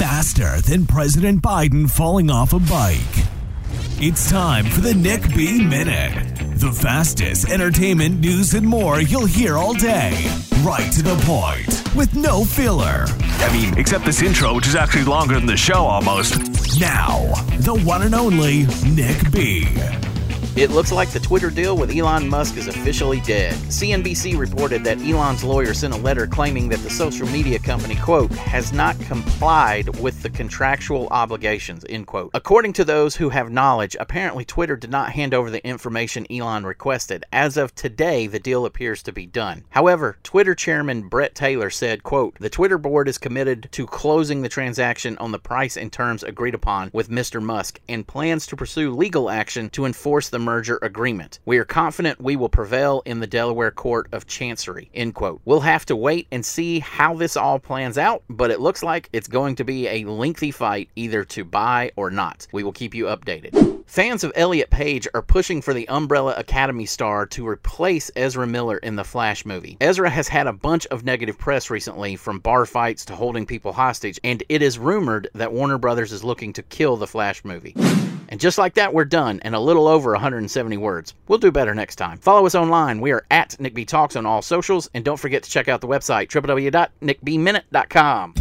faster than President Biden falling off a bike. It's time for the Nick B. Minute. The fastest entertainment news and more you'll hear all day. Right to the point, with no filler. I mean, except this intro, which is actually longer than the show almost. Now, the one and only Nick B. It looks like the Twitter deal with Elon Musk is officially dead. CNBC reported that Elon's lawyer sent a letter claiming that the social media company, quote, has not complied with the contractual obligations, end quote. According to those who have knowledge, apparently Twitter did not hand over the information Elon requested. As of today, the deal appears to be done. However, Twitter chairman Brett Taylor said, quote, the Twitter board is committed to closing the transaction on the price and terms agreed upon with Mr. Musk and plans to pursue legal action to enforce the merger agreement. We are confident we will prevail in the Delaware Court of Chancery, end quote. We'll have to wait and see how this all plans out, but it looks like it's going to be a lengthy fight either to buy or not. We will keep you updated. Fans of Elliot Page are pushing for the Umbrella Academy star to replace Ezra Miller in the Flash movie. Ezra has had a bunch of negative press recently, from bar fights to holding people hostage, and it is rumored that Warner Brothers is looking to kill the Flash movie. And just like that, we're done, and a little over 170 words. We'll do better next time. Follow us online. We are at Nick B Talks on all socials, and don't forget to check out the website, www.nickbminute.com.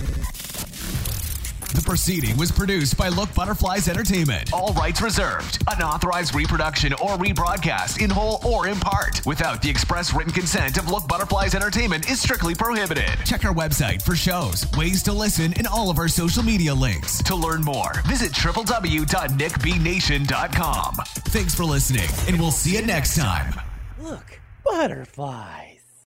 The proceeding was produced by Look Butterflies Entertainment. All rights reserved. Unauthorized reproduction or rebroadcast in whole or in part without the express written consent of Look Butterflies Entertainment is strictly prohibited. Check our website for shows, ways to listen, and all of our social media links. To learn more, visit www.nickbnation.com. Thanks for listening, and we'll see you next time. Look, butterfly.